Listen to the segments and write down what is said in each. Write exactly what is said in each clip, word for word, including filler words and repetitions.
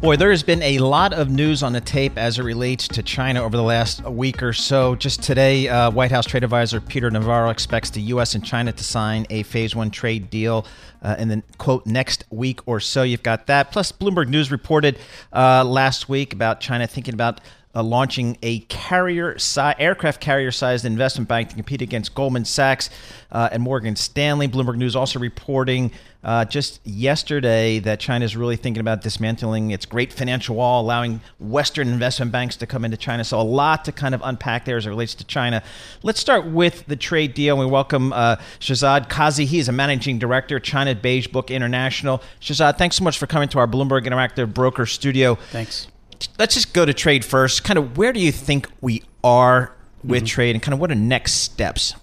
Boy, there has been a lot of news on the tape as it relates to China over the last week or so. Just today, uh, White House Trade Advisor Peter Navarro expects the U S and China to sign a phase one trade deal uh, in the, quote, next week or so. You've got that. Plus, Bloomberg News reported uh, last week about China thinking about Uh, launching a carrier si- aircraft carrier-sized investment bank to compete against Goldman Sachs uh, and Morgan Stanley. Bloomberg News also reporting uh, just yesterday that China is really thinking about dismantling its great financial wall, allowing Western investment banks to come into China. So a lot to kind of unpack there as it relates to China. Let's start with the trade deal. We welcome uh, Shehzad Qazi. He is a managing director, China Beige Book International. Shehzad, thanks so much for coming to our Bloomberg Interactive Broker Studio. Thanks. Let's just go to trade first. Kind of where do you think we are with mm-hmm. trade, and kind of what are next steps?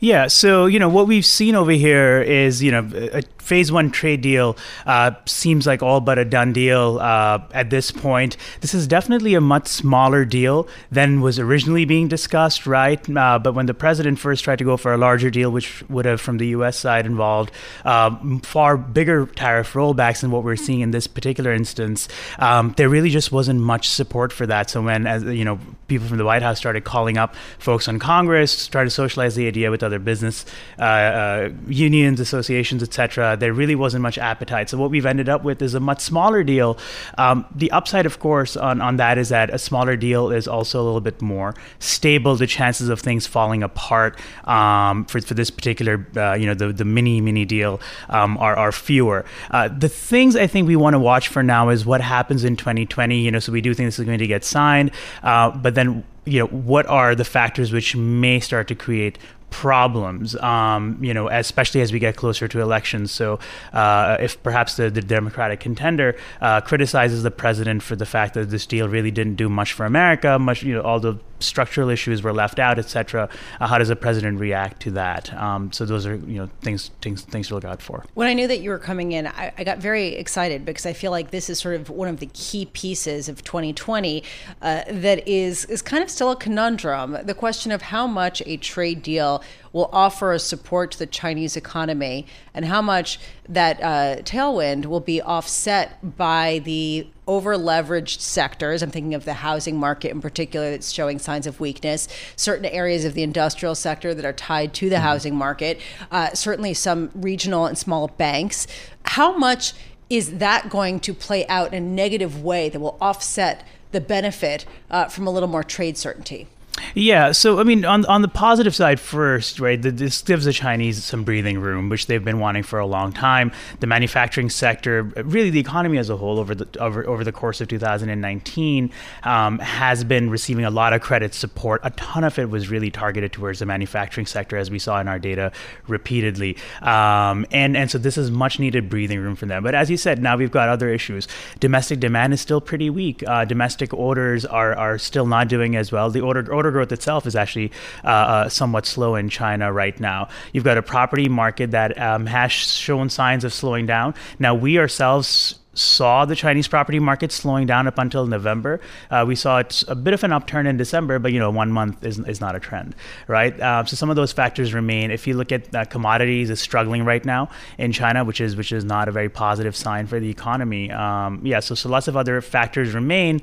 Yeah, so, you know, what we've seen over here is, you know, a phase one trade deal uh, seems like all but a done deal uh, at this point. This is definitely a much smaller deal than was originally being discussed, right? Uh, but when the president first tried to go for a larger deal, which would have, from the U S side, involved um, far bigger tariff rollbacks than what we're seeing in this particular instance, um, there really just wasn't much support for that. So when, as you know, people from the White House started calling up folks on Congress, try to socialize the idea with other business uh, uh, unions, associations, et cetera, there really wasn't much appetite. So what we've ended up with is a much smaller deal. Um, the upside, of course, on, on that is that a smaller deal is also a little bit more stable. The chances of things falling apart um, for, for this particular, uh, you know, the, the mini, mini deal um, are, are fewer. Uh, the things I think we want to watch for now is what happens in twenty twenty. You know, so we do think this is going to get signed, uh, but then, you know, what are the factors which may start to create problems, um, you know, especially as we get closer to elections. So uh, if perhaps the, the Democratic contender uh, criticizes the president for the fact that this deal really didn't do much for America, much, you know, all the structural issues were left out, et cetera. Uh, how does the president react to that? Um, so those are, you know, things, things, things to look out for. When I knew that you were coming in, I, I got very excited because I feel like this is sort of one of the key pieces of twenty twenty uh, that is, is kind of still a conundrum. The question of how much a trade deal will offer a support to the Chinese economy and how much that uh, tailwind will be offset by the over-leveraged sectors. I'm thinking of the housing market in particular that's showing signs of weakness, certain areas of the industrial sector that are tied to the mm-hmm. housing market, uh, certainly some regional and small banks. How much is that going to play out in a negative way that will offset the benefit uh, from a little more trade certainty? Yeah, so I mean, on on the positive side first, right? The, this gives the Chinese some breathing room, which they've been wanting for a long time. The manufacturing sector, really the economy as a whole, over the over, over the course of two thousand nineteen, um, has been receiving a lot of credit support. A ton of it was really targeted towards the manufacturing sector, as we saw in our data repeatedly. Um, and and so this is much needed breathing room for them. But as you said, now we've got other issues. Domestic demand is still pretty weak. Uh, domestic orders are are still not doing as well. The order order growth itself is actually uh, uh, somewhat slow in China right now. You've got a property market that um, has shown signs of slowing down. Now, we ourselves saw the Chinese property market slowing down up until November. Uh, we saw it's a bit of an upturn in December, but, you know, one month is is not a trend, right? Uh, so some of those factors remain. If you look at uh, commodities, is struggling right now in China, which is which is not a very positive sign for the economy. Um, yeah, so, so lots of other factors remain.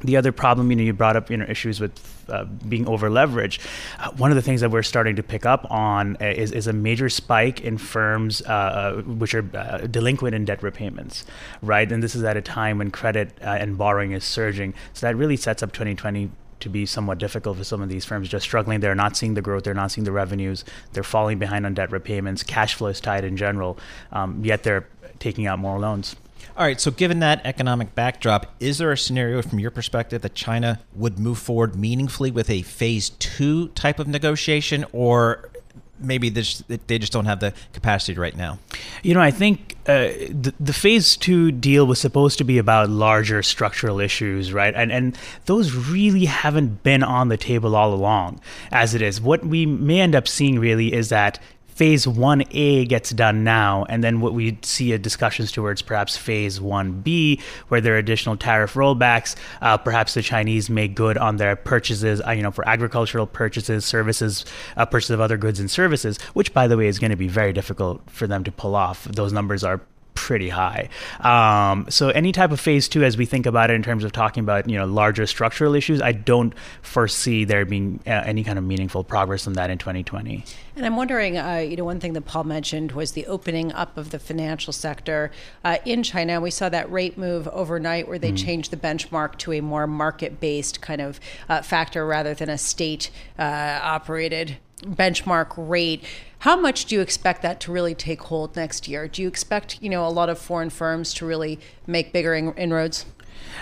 The other problem, you know, you brought up, you know, issues with uh, being over leveraged. Uh, one of the things that we're starting to pick up on is, is a major spike in firms uh, which are uh, delinquent in debt repayments, right? And this is at a time when credit uh, and borrowing is surging. So that really sets up twenty twenty to be somewhat difficult for some of these firms just struggling. They're not seeing the growth. They're not seeing the revenues. They're falling behind on debt repayments. Cash flow is tight in general, um, yet they're taking out more loans. All right, so given that economic backdrop, is there a scenario from your perspective that China would move forward meaningfully with a phase two type of negotiation, or maybe this, they just don't have the capacity right now? You know, I think Uh, the, the phase two deal was supposed to be about larger structural issues, right? And and those really haven't been on the table all along as it is. What we may end up seeing really is that phase one A gets done now, and then what we see a discussions towards perhaps phase one B, where there are additional tariff rollbacks. Uh, perhaps the Chinese make good on their purchases, uh, you know, for agricultural purchases, services, uh, purchase of other goods and services, which, by the way, is going to be very difficult for them to pull off. Those numbers are pretty high. Um, so any type of phase two, as we think about it in terms of talking about, you know, larger structural issues, I don't foresee there being uh, any kind of meaningful progress on that in twenty twenty. And I'm wondering, uh, you know, one thing that Paul mentioned was the opening up of the financial sector uh, in China. We saw that rate move overnight where they mm-hmm. changed the benchmark to a more market-based kind of uh, factor rather than a state-operated uh, benchmark rate. How much do you expect that to really take hold next year? Do you expect, you know, a lot of foreign firms to really make bigger in- inroads?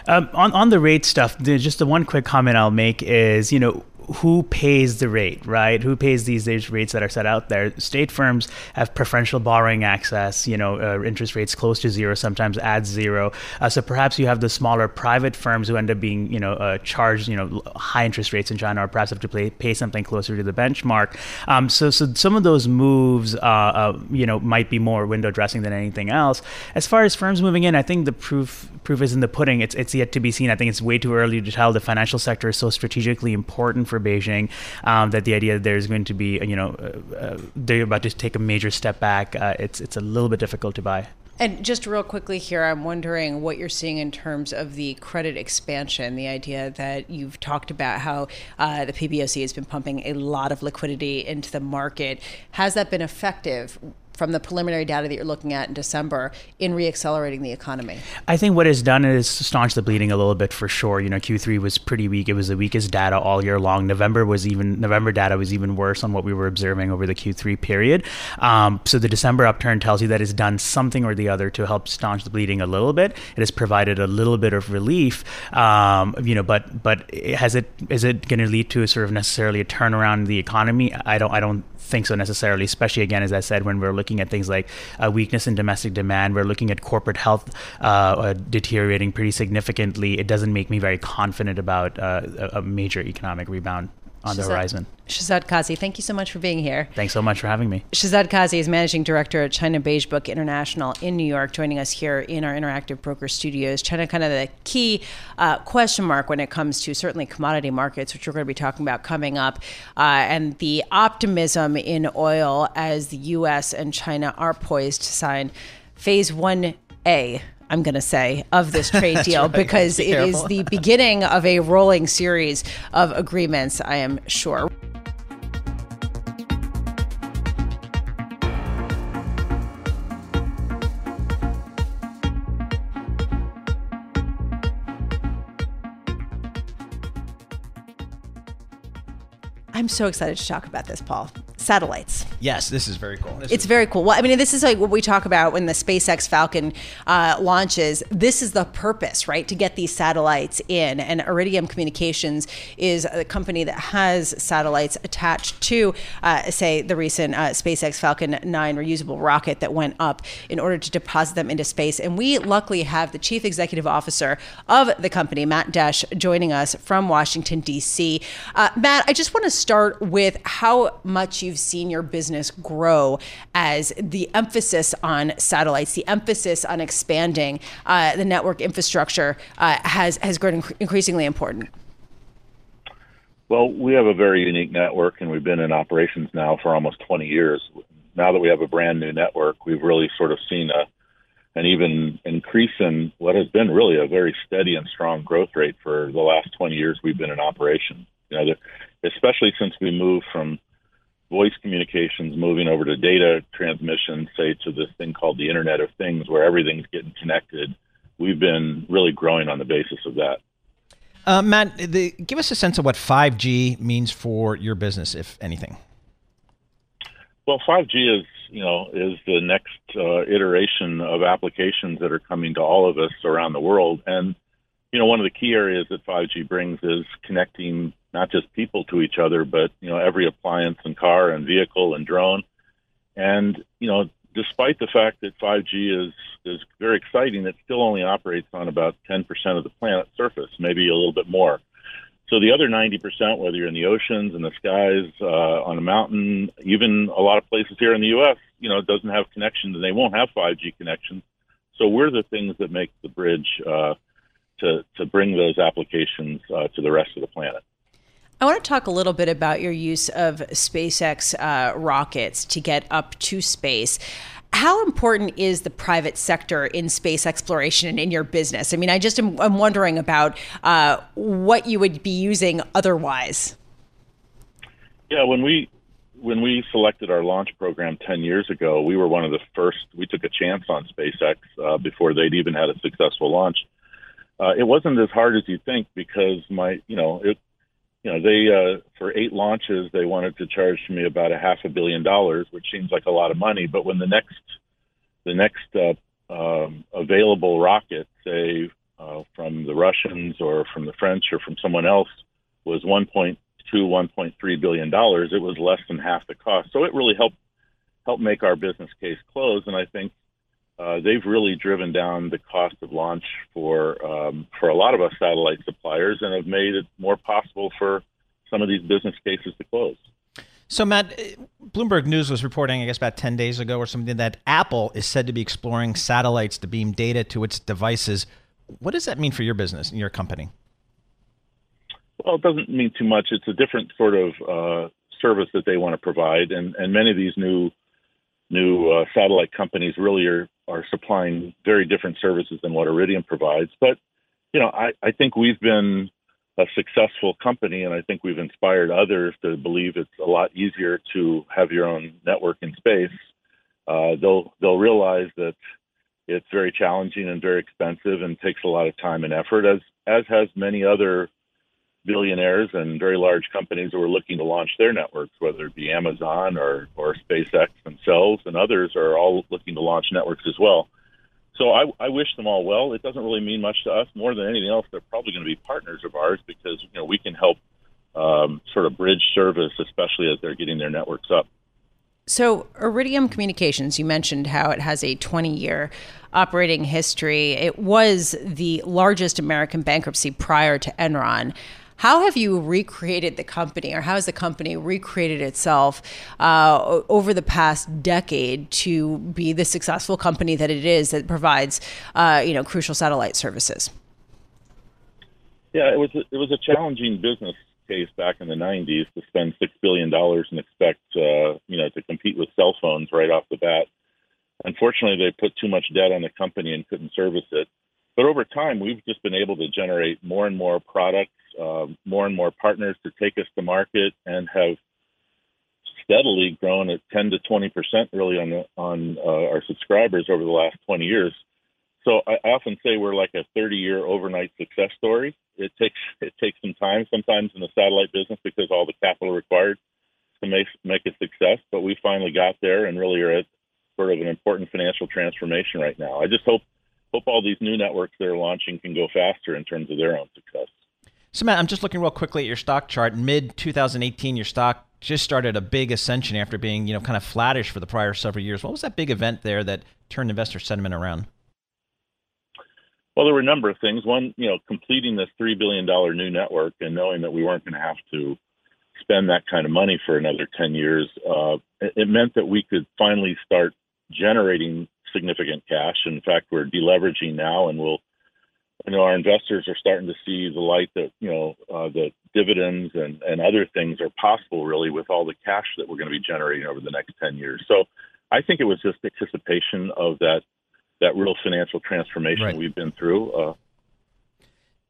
Um, on, on the rate stuff, just the one quick comment I'll make is, you know, who pays the rate, right? Who pays these rates that are set out there? State firms have preferential borrowing access, you know, uh, interest rates close to zero, sometimes at zero. Uh, so perhaps you have the smaller private firms who end up being, you know, uh, charged, you know, high interest rates in China, or perhaps have to pay, pay something closer to the benchmark. Um, so, so some of those moves, uh, uh, you know, might be more window dressing than anything else. As far as firms moving in, I think the proof proof is in the pudding. It's it's yet to be seen. I think it's way too early to tell. The financial sector is so strategically important for for Beijing, um, that the idea that there's going to be, you know, uh, they're about to take a major step back. Uh, it's it's a little bit difficult to buy. And just real quickly here, I'm wondering what you're seeing in terms of the credit expansion, the idea that you've talked about how uh, the P B O C has been pumping a lot of liquidity into the market. Has that been effective from the preliminary data that you're looking at in December in reaccelerating the economy? I think what it's done is staunch the bleeding a little bit for sure. You know, Q three was pretty weak. It was the weakest data all year long. November was even November data was even worse on what we were observing over the Q three period. Um, so the December upturn tells you that it's done something or the other to help staunch the bleeding a little bit. It has provided a little bit of relief. Um, you know, but but has it is it going to lead to a sort of necessarily a turnaround in the economy? I don't I don't think so necessarily. Especially again, as I said, when we're looking looking at things like uh, weakness in domestic demand. We're looking at corporate health uh, uh, deteriorating pretty significantly. It doesn't make me very confident about uh, a major economic rebound on Shehzad, the horizon. Shehzad Qazi, thank you so much for being here. Thanks so much for having me. Shehzad Qazi is Managing Director at China Beige Book International in New York, joining us here in our Interactive Broker Studios. China, kind of the key uh, question mark when it comes to certainly commodity markets, which we're going to be talking about coming up, uh, and the optimism in oil as the U S and China are poised to sign Phase one A. I'm going to say, of this trade deal, right, because be it is the beginning of a rolling series of agreements, I am sure. I'm so excited to talk about this, Paul. Satellites. Yes, this is very cool. This it's very cool. Well, I mean, this is like what we talk about when the SpaceX Falcon uh, launches. This is the purpose, right? To get these satellites in. And Iridium Communications is a company that has satellites attached to, uh, say, the recent uh, SpaceX Falcon nine reusable rocket that went up in order to deposit them into space. And we luckily have the chief executive officer of the company, Matt Desch, joining us from Washington, D C. Uh, Matt, I just want to start with how much you've seen your business grow as the emphasis on satellites, the emphasis on expanding uh, the network infrastructure uh, has, has grown inc- increasingly important. Well, we have a very unique network, and we've been in operations now for almost twenty years. Now that we have a brand new network, we've really sort of seen a, an even increase in what has been really a very steady and strong growth rate for the last twenty years we've been in operation. You know, the, especially since we moved from voice communications, moving over to data transmission, say, to this thing called the Internet of Things, where everything's getting connected. We've been really growing on the basis of that. Uh, Matt, the, give us a sense of what five G means for your business, if anything. Well, five G is, you know, is the next uh, iteration of applications that are coming to all of us around the world. And, you know, one of the key areas that five G brings is connecting not just people to each other, but, you know, every appliance and car and vehicle and drone. And, you know, despite the fact that five G is, is very exciting, it still only operates on about ten percent of the planet's surface, maybe a little bit more. So the other ninety percent, whether you're in the oceans, in the skies, uh, on a mountain, even a lot of places here in the U S, you know, doesn't have connections, and they won't have five G connections. So we're the things that make the bridge uh, to, to bring those applications uh, to the rest of the planet. I want to talk a little bit about your use of SpaceX uh, rockets to get up to space. How important is the private sector in space exploration and in your business? I mean, I just am I'm wondering about uh, what you would be using otherwise. Yeah, when we when we selected our launch program ten years ago, we were one of the first. We took a chance on SpaceX uh, before they'd even had a successful launch. Uh, it wasn't as hard as you think because my, you know, it, you know, they uh, for eight launches they wanted to charge me about a half a billion dollars, which seems like a lot of money. But when the next the next uh, um, available rocket, say uh, from the Russians or from the French or from someone else, was one point two, one point three billion dollars, it was less than half the cost. So it really helped help make our business case close. And I think uh, they've really driven down the cost of launch for um, for a lot of us satellite suppliers, and have made it more possible for some of these business cases to close. So, Matt, Bloomberg News was reporting, I guess, about ten days ago or something, that Apple is said to be exploring satellites to beam data to its devices. What does that mean for your business and your company? Well, it doesn't mean too much. It's a different sort of uh, service that they want to provide, and, and many of these new new uh, satellite companies really are, are supplying very different services than what Iridium provides. But, you know, I, I think we've been a successful company, and I think we've inspired others to believe it's a lot easier to have your own network in space. Uh, they'll they'll realize that it's very challenging and very expensive and takes a lot of time and effort, as as has many other billionaires and very large companies who are looking to launch their networks, whether it be Amazon or, or SpaceX themselves, and others are all looking to launch networks as well. So I, I wish them all well. It doesn't really mean much to us. More than anything else, they're probably going to be partners of ours because, you know, we can help um, sort of bridge service, especially as they're getting their networks up. So Iridium Communications, you mentioned how it has a twenty-year operating history. It was the largest American bankruptcy prior to Enron. How have you recreated the company, or how has the company recreated itself uh, over the past decade to be the successful company that it is, that provides, uh, you know, crucial satellite services? Yeah, it was a, it was a challenging business case back in the nineties to spend six billion dollars and expect, uh, you know, to compete with cell phones right off the bat. Unfortunately, they put too much debt on the company and couldn't service it. But over time, we've just been able to generate more and more products, uh, more and more partners to take us to market, and have steadily grown at ten to twenty percent really on the, on uh, our subscribers over the last twenty years. So I often say we're like a thirty-year overnight success story. It takes it takes some time sometimes in the satellite business because all the capital required to make make a success. But we finally got there and really are at sort of an important financial transformation right now. I just hope hope all these new networks they're launching can go faster in terms of their own success. So, Matt, I'm just looking real quickly at your stock chart. mid twenty eighteen, your stock just started a big ascension after being, you know, kind of flattish for the prior several years. What was that big event there that turned investor sentiment around? Well, there were a number of things. One, you know, completing this three billion dollars new network and knowing that we weren't going to have to spend that kind of money for another ten years, uh, it, it meant that we could finally start generating significant cash. In fact, we're deleveraging now, and we'll, you know, our investors are starting to see the light that, you know, uh, the dividends and, and other things are possible really with all the cash that we're going to be generating over the next ten years. So I think it was just anticipation of that that real financial transformation right. We've been through. Uh,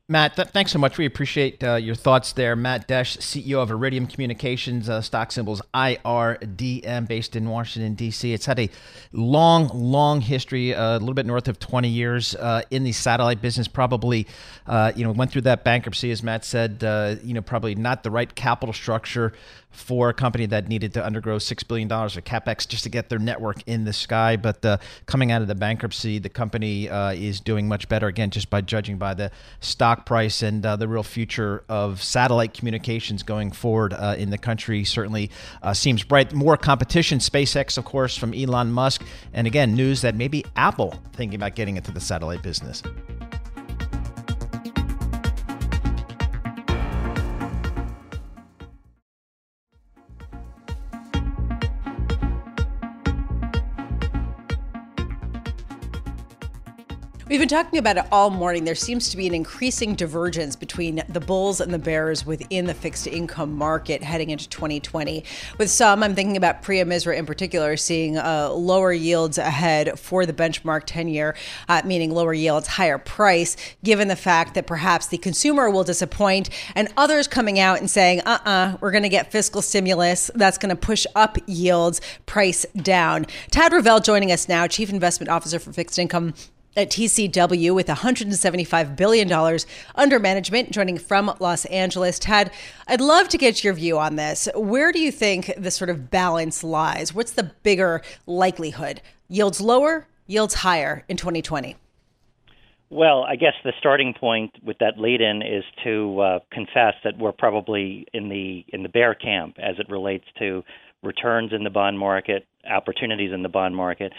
Matt, th- thanks so much. We appreciate uh, your thoughts there. Matt Desch, C E O of Iridium Communications, uh, stock symbols I R D M, based in Washington, D C. It's had a long, long history, uh, a little bit north of twenty years uh, in the satellite business. Probably, uh, you know, went through that bankruptcy, as Matt said, uh, you know, probably not the right capital structure for a company that needed to undergo six billion dollars of CapEx just to get their network in the sky. But uh, coming out of the bankruptcy, the company uh, is doing much better, again, just by judging by the stock price and uh, the real future of satellite communications going forward uh, in the country certainly uh, seems bright. More competition, SpaceX, of course, from Elon Musk. And again, news that maybe Apple thinking about getting into the satellite business. We've been talking about it all morning. There seems to be an increasing divergence between the bulls and the bears within the fixed income market heading into twenty twenty. With some, I'm thinking about Priya Misra in particular, seeing uh, lower yields ahead for the benchmark ten-year, uh, meaning lower yields, higher price, given the fact that perhaps the consumer will disappoint, and others coming out and saying, uh-uh, we're going to get fiscal stimulus. That's going to push up yields, price down. Tad Rivelle joining us now, Chief Investment Officer for Fixed Income at T C W, with one hundred seventy-five billion dollars under management, joining from Los Angeles. Tad, I'd love to get your view on this. Where do you think this sort of balance lies? What's the bigger likelihood? Yields lower, yields higher in twenty twenty? Well, I guess the starting point with that lead-in is to uh, confess that we're probably in the in the bear camp as it relates to returns in the bond market, opportunities in the bond market.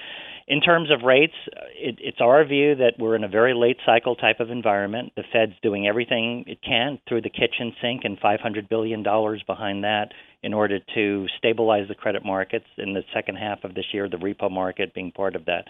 In terms of rates, it, it's our view that we're in a very late cycle type of environment. The Fed's doing everything it can through the kitchen sink and five hundred billion dollars behind that in order to stabilize the credit markets in the second half of this year, the repo market being part of that.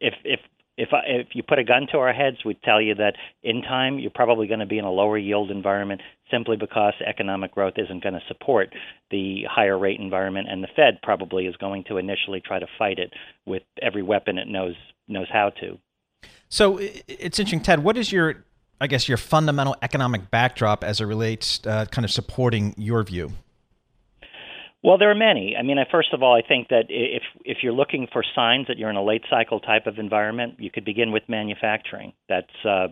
If if If I, if you put a gun to our heads, we'd tell you that in time, you're probably going to be in a lower yield environment simply because economic growth isn't going to support the higher rate environment. And the Fed probably is going to initially try to fight it with every weapon it knows knows how to. So it's interesting, Ted, what is your, I guess, your fundamental economic backdrop as it relates to uh, kind of supporting your view? Well, there are many. I mean, first of all, I think that if if you're looking for signs that you're in a late cycle type of environment, you could begin with manufacturing. That's uh,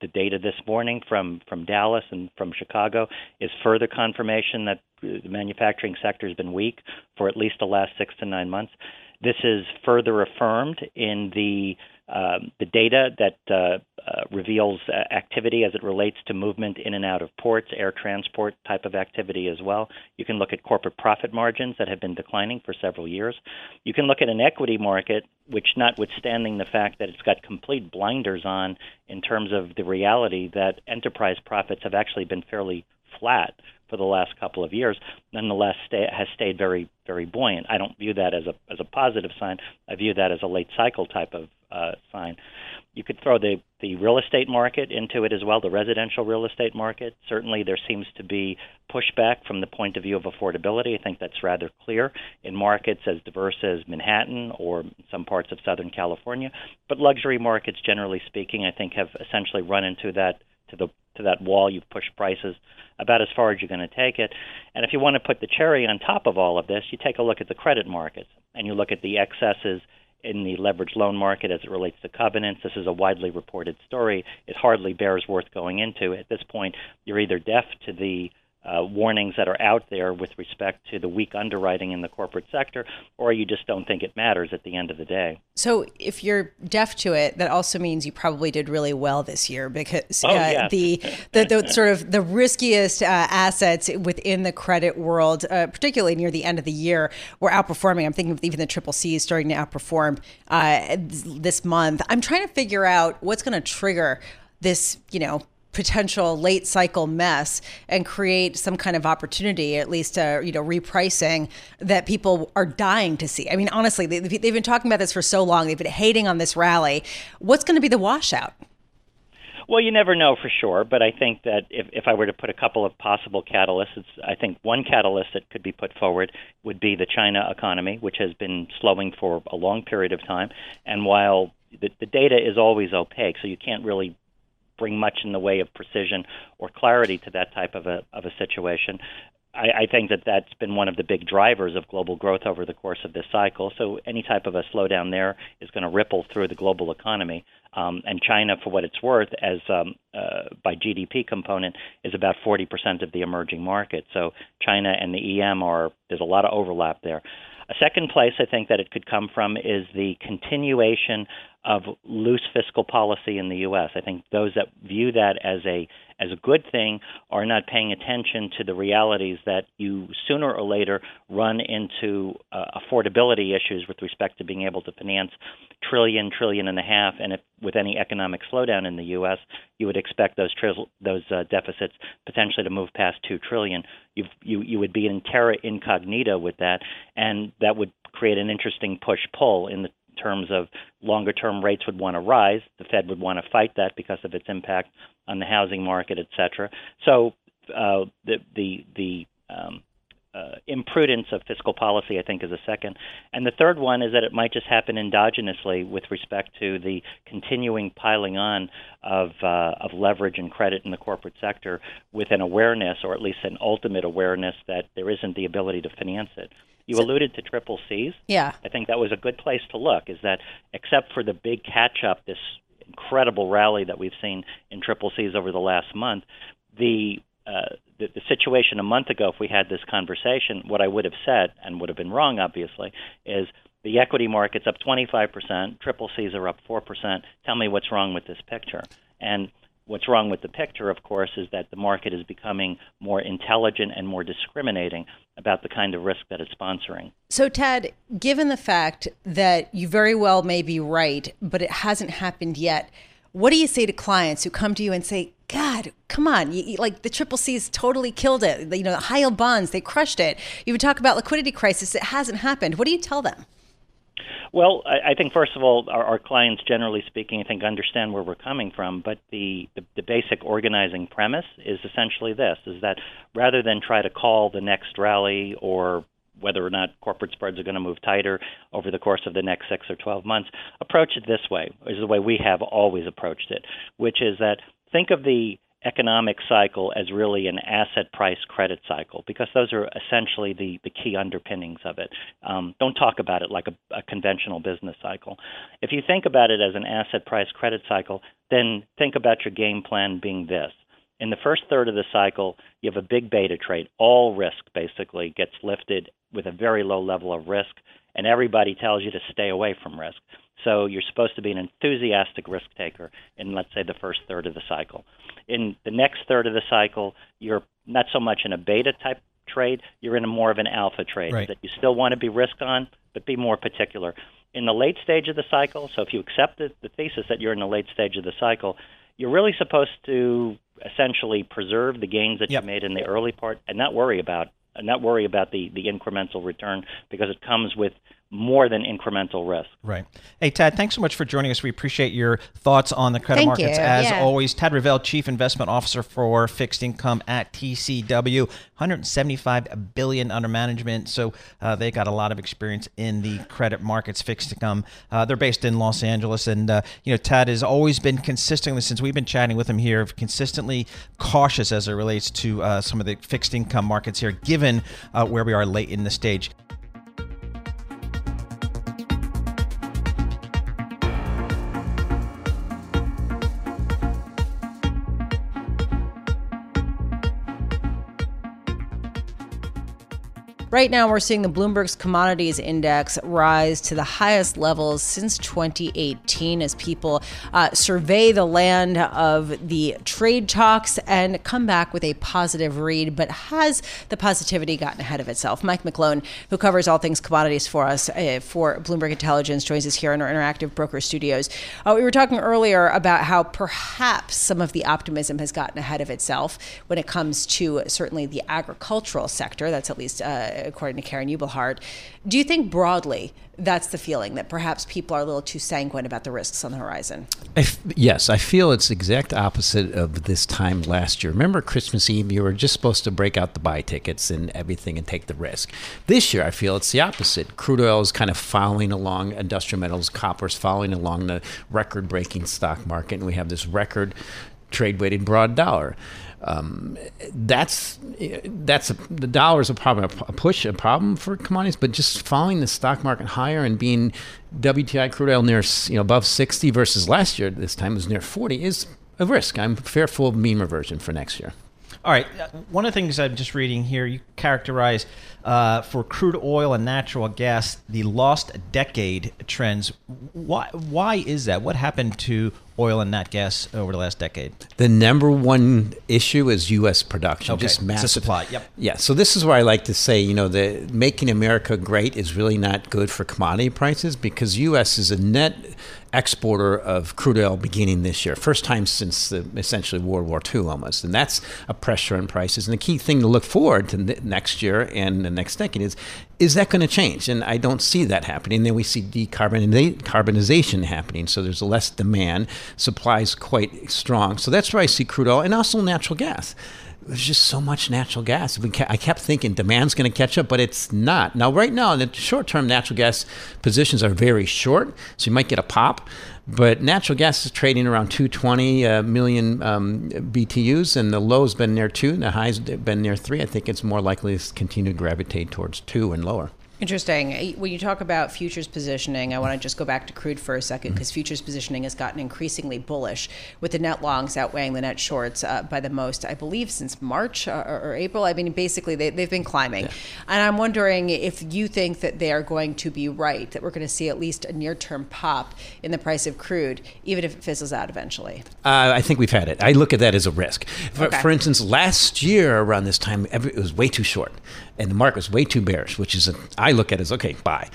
the data this morning from, from Dallas and from Chicago is further confirmation that the manufacturing sector has been weak for at least the last six to nine months. This is further affirmed in the uh, the data that uh, uh, reveals uh, activity as it relates to movement in and out of ports, air transport type of activity as well. You can look at corporate profit margins that have been declining for several years. You can look at an equity market, which, notwithstanding the fact that it's got complete blinders on in terms of the reality that enterprise profits have actually been fairly flat for the last couple of years, nonetheless stay, has stayed very, very buoyant. I don't view that as a as a positive sign. I view that as a late cycle type of uh, sign. You could throw the, the real estate market into it as well, the residential real estate market. Certainly there seems to be pushback from the point of view of affordability. I think that's rather clear in markets as diverse as Manhattan or some parts of Southern California. But luxury markets, generally speaking, I think have essentially run into that to the to that wall. You've pushed prices about as far as you're going to take it. And if you want to put the cherry on top of all of this, you take a look at the credit markets and you look at the excesses in the leveraged loan market as it relates to covenants. This is a widely reported story. It hardly bears worth going into. At this point, you're either deaf to the uh, warnings that are out there with respect to the weak underwriting in the corporate sector, or you just don't think it matters at the end of the day. So if you're deaf to it, that also means you probably did really well this year, because uh, oh, yes. the, the the sort of the riskiest uh, assets within the credit world, uh, particularly near the end of the year, were outperforming. I'm thinking of even the triple C's starting to outperform uh, this month. I'm trying to figure out what's going to trigger this, you know, potential late cycle mess and create some kind of opportunity, at least, uh, you know, repricing that people are dying to see. I mean, honestly, they, they've been talking about this for so long. They've been hating on this rally. What's going to be the washout? Well, you never know for sure, but I think that if, if I were to put a couple of possible catalysts, it's, I think one catalyst that could be put forward would be the China economy, which has been slowing for a long period of time. And while the, the data is always opaque, so you can't really bring much in the way of precision or clarity to that type of a of a situation. I, I think that that's been one of the big drivers of global growth over the course of this cycle. So any type of a slowdown there is going to ripple through the global economy. Um, and China, for what it's worth, as um, uh, by G D P component, is about forty percent of the emerging market. So China and the E M are, there's a lot of overlap there. A second place I think that it could come from is the continuation of loose fiscal policy in the U S. I think those that view that as a as a good thing are not paying attention to the realities that you sooner or later run into uh, affordability issues with respect to being able to finance trillion, trillion and a half. And if with any economic slowdown in the U S, you would expect those tri- those uh, deficits potentially to move past two trillion dollars. You've, you you would be in terra incognita with that, and that would create an interesting push-pull in the terms of longer-term rates would want to rise. The Fed would want to fight that because of its impact on the housing market, et cetera. So uh, the the, the um, uh, imprudence of fiscal policy, I think, is a second. And the third one is that it might just happen endogenously with respect to the continuing piling on of uh, of leverage and credit in the corporate sector with an awareness, or at least an ultimate awareness, that there isn't the ability to finance it. You alluded to triple C's. Yeah. I think that was a good place to look, is that except for the big catch-up, this incredible rally that we've seen in triple C's over the last month, the, uh, the the situation a month ago, if we had this conversation, what I would have said, and would have been wrong, obviously, is the equity market's up twenty-five percent, triple C's are up four percent. Tell me what's wrong with this picture. And what's wrong with the picture, of course, is that the market is becoming more intelligent and more discriminating about the kind of risk that it's sponsoring. So, Tad, given the fact that you very well may be right, but it hasn't happened yet, what do you say to clients who come to you and say, God, come on, you, like the triple C's totally killed it. You know, the high yield bonds, they crushed it. You would talk about liquidity crisis. It hasn't happened. What do you tell them? Well, I think, first of all, our, our clients, generally speaking, I think understand where we're coming from. But the, the, the basic organizing premise is essentially this, is that rather than try to call the next rally or whether or not corporate spreads are going to move tighter over the course of the next six or twelve months, approach it this way, is the way we have always approached it, which is that think of the economic cycle as really an asset price credit cycle, because those are essentially the, the key underpinnings of it. Um, don't talk about it like a, a conventional business cycle. If you think about it as an asset price credit cycle, then think about your game plan being this. In the first third of the cycle, you have a big beta trade. All risk basically gets lifted with a very low level of risk, and everybody tells you to stay away from risk. So you're supposed to be an enthusiastic risk taker in, let's say, the first third of the cycle. In the next third of the cycle, you're not so much in a beta type trade, you're in a more of an alpha trade, right, that you still want to be risk on, but be more particular. In the late stage of the cycle, so if you accept the, the thesis that you're in the late stage of the cycle, you're really supposed to essentially preserve the gains that yep. you made in the early part and not worry about and not worry about the, the incremental return, because it comes with more than incremental risk. Right. Hey, Tad, thanks so much for joining us. We appreciate your thoughts on the credit Thank markets you. as yeah. always. Tad Rivelle, Chief Investment Officer for Fixed Income at T C W, one hundred seventy-five billion dollars under management. So uh, they got a lot of experience in the credit markets, fixed income. Uh, they're based in Los Angeles. And, uh, you know, Tad has always been consistently, since we've been chatting with him here, consistently cautious as it relates to uh, some of the fixed income markets here, given uh, where we are late in the stage. Right now, we're seeing the Bloomberg's commodities index rise to the highest levels since twenty eighteen as people uh, survey the land of the trade talks and come back with a positive read. But has the positivity gotten ahead of itself? Mike McGlone, who covers all things commodities for us uh, for Bloomberg Intelligence, joins us here in our Interactive Broker Studios. Uh, we were talking earlier about how perhaps some of the optimism has gotten ahead of itself when it comes to certainly the agricultural sector. That's at least... Uh, according to Karen Ubelhardt. Do you think broadly that's the feeling, that perhaps people are a little too sanguine about the risks on the horizon? I f- yes, I feel it's the exact opposite of this time last year. Remember Christmas Eve, you were just supposed to break out the buy tickets and everything and take the risk. This year, I feel it's the opposite. Crude oil is kind of following along, industrial metals, copper's following along the record-breaking stock market, and we have this record trade-weighted broad dollar. Um, that's that's a, the dollar is a problem, a push, a problem for commodities, but just following the stock market higher and being W T I crude oil near, you know, above sixty versus last year, this time was near forty, is a risk. I'm fearful of mean reversion for next year. All right. One of the things I'm just reading here, you characterize uh, for crude oil and natural gas the lost decade trends. Why? Why is that? What happened to oil and nat gas over the last decade? The number one issue is U S production. Okay. Just massive. It's a supply. Yep. Yeah. So this is where I like to say, you know, the making America great is really not good for commodity prices, because U S is a net exporter of crude oil beginning this year. First time since the, essentially World War Two almost. And that's a pressure on prices. And the key thing to look forward to next year and the next decade is Is that going to change? And I don't see that happening. Then we see decarbonization happening. So there's less demand. Supply is quite strong. So that's where I see crude oil and also natural gas. There's just so much natural gas. We ca- I kept thinking demand's going to catch up, but it's not. Now, right now, in the short term, natural gas positions are very short, so you might get a pop. But natural gas is trading around two hundred twenty uh, million um, B T Us, and the low's been near two, and the high's been near three. I think it's more likely to continue to gravitate towards two and lower. Interesting. When you talk about futures positioning, I want to just go back to crude for a second, because mm-hmm. futures positioning has gotten increasingly bullish, with the net longs outweighing the net shorts uh, by the most, I believe, since March or, or April. I mean, basically, they, they've been climbing. Yeah. And I'm wondering if you think that they are going to be right, that we're going to see at least a near-term pop in the price of crude, even if it fizzles out eventually. Uh, I think we've had it. I look at that as a risk. For, okay. for instance, last year around this time, every, it was way too short, and the market was way too bearish, which is an I look at it as, okay, buy.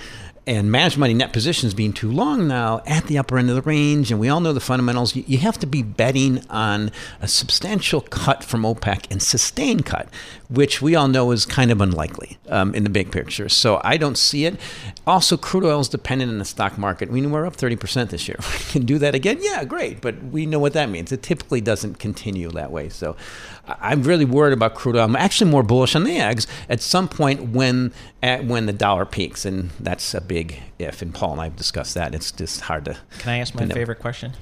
And managed money net positions being too long now at the upper end of the range, and we all know the fundamentals. You have to be betting on a substantial cut from OPEC and sustained cut, which we all know is kind of unlikely um, in the big picture. So I don't see it. Also, crude oil is dependent on the stock market. We know we're up thirty percent this year. We can do that again? Yeah, great. But we know what that means. It typically doesn't continue that way. So I'm really worried about crude oil. I'm actually more bullish on the eggs at some point when at when the dollar peaks, and that's a big Big if, and Paul and I have discussed that. It's just hard to. Can I ask my favorite question?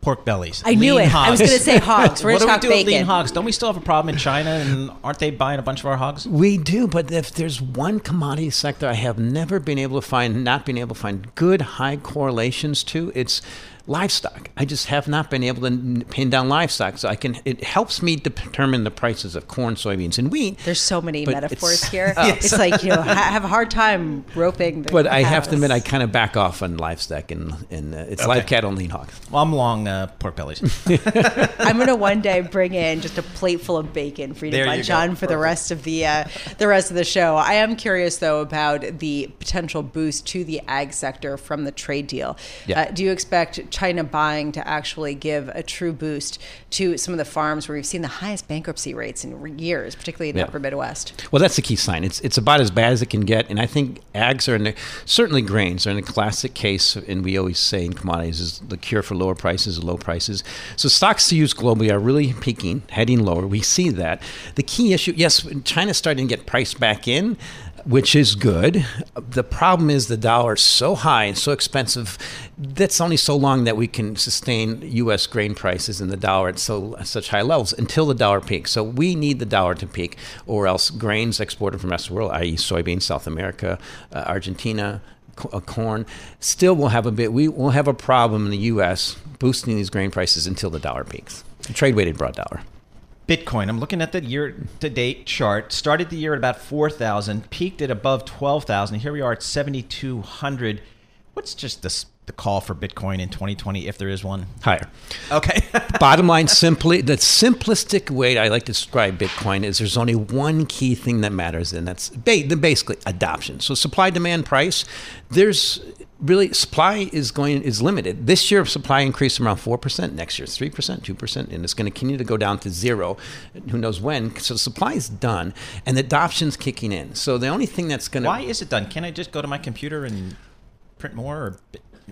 Pork bellies. I lean knew it. Hogs. I was going to say hogs. We're what do we do bacon. With lean hogs? Don't we still have a problem in China? And aren't they buying a bunch of our hogs? We do, but if there's one commodity sector I have never been able to find, not been able to find good high correlations to, it's livestock. I just have not been able to pin down livestock, so I can. It helps me determine the prices of corn, soybeans, and wheat. There's so many metaphors here. Oh. It's like, you know, I have a hard time roping. The but cows. I have to admit, I kind of back off on livestock, and and uh, it's okay. Live cattle and lean hogs. Well, I'm long uh, pork bellies. I'm gonna one day bring in just a plate full of bacon for you to munch on for Perfect. the rest of the uh, the rest of the show. I am curious though about the potential boost to the ag sector from the trade deal. Yeah. Uh, do you expect China buying to actually give a true boost to some of the farms where we've seen the highest bankruptcy rates in years, particularly in the yeah. upper Midwest? Well, that's the key sign. It's it's about as bad as it can get. And I think ags are, in the, certainly grains are in a classic case, and we always say in commodities is the cure for lower prices, low prices. So stocks to use globally are really peaking, heading lower. We see that. The key issue, yes, China's starting to get priced back in, which is good. The problem is the dollar is so high and so expensive. That's only so long that we can sustain U S grain prices and the dollar at so such high levels until the dollar peaks. So we need the dollar to peak, or else grains exported from the rest of the world, that is soybeans, South America, uh, Argentina, a corn, still will have a bit, we will have a problem in the U S boosting these grain prices until the dollar peaks. Trade-weighted broad dollar. Bitcoin, I'm looking at the year-to-date chart, started the year at about four thousand, peaked at above twelve thousand. Here we are at seventy-two hundred. What's just the, the call for Bitcoin in twenty twenty, if there is one? Higher. Okay. Bottom line, simply, the simplistic way I like to describe Bitcoin is there's only one key thing that matters, and that's basically adoption. So supply, demand, price, there's... Really, supply is going is limited. This year, supply increased around four percent. Next year, three percent, two percent. And it's going to continue to go down to zero. Who knows when. So supply is done. And adoption's kicking in. So the only thing that's going to... Why is it done? Can I just go to my computer and print more? Or...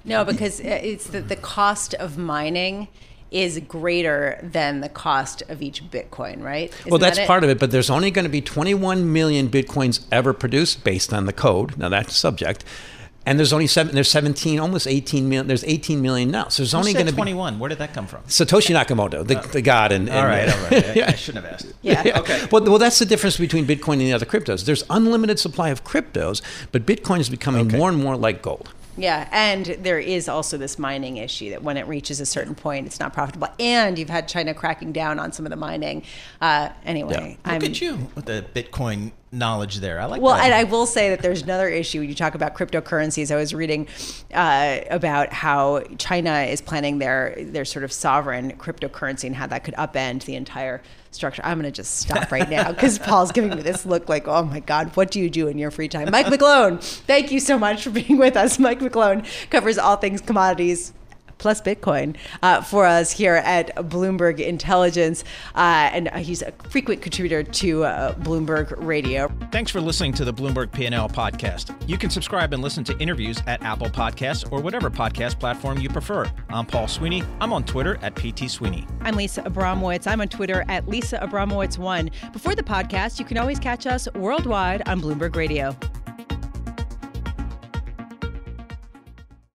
No, because it's the, the cost of mining is greater than the cost of each Bitcoin, right? Isn't well, that's that part of it, but there's only going to be twenty-one million Bitcoins ever produced based on the code. Now, that's subject. And there's only seven, there's seventeen, almost eighteen million, there's eighteen million now. So there's only going to be twenty-one. Where did that come from? Satoshi Nakamoto, the, oh. the god. And, and all right, all right. I, yeah. I shouldn't have asked. Yeah. yeah. Okay. Well, well, that's the difference between Bitcoin and the other cryptos. There's unlimited supply of cryptos, but Bitcoin is becoming okay. more and more like gold. Yeah, and there is also this mining issue that when it reaches a certain point, it's not profitable. And you've had China cracking down on some of the mining. Uh, anyway, yeah. Look I'm, at you with the Bitcoin knowledge there. I like well, that. Well, and I will say that there's another issue when you talk about cryptocurrencies. I was reading uh, about how China is planning their their sort of sovereign cryptocurrency and how that could upend the entire structure. I'm going to just stop right now because Paul's giving me this look like, oh my God, what do you do in your free time? Mike McGlone, thank you so much for being with us. Mike McGlone covers all things commodities, plus Bitcoin uh, for us here at Bloomberg Intelligence. Uh, and he's a frequent contributor to uh, Bloomberg Radio. Thanks for listening to the Bloomberg P and L podcast. You can subscribe and listen to interviews at Apple Podcasts or whatever podcast platform you prefer. I'm Paul Sweeney. I'm on Twitter at P T Sweeney. I'm Lisa Abramowicz. I'm on Twitter at Lisa Abramowicz one. Before the podcast, you can always catch us worldwide on Bloomberg Radio.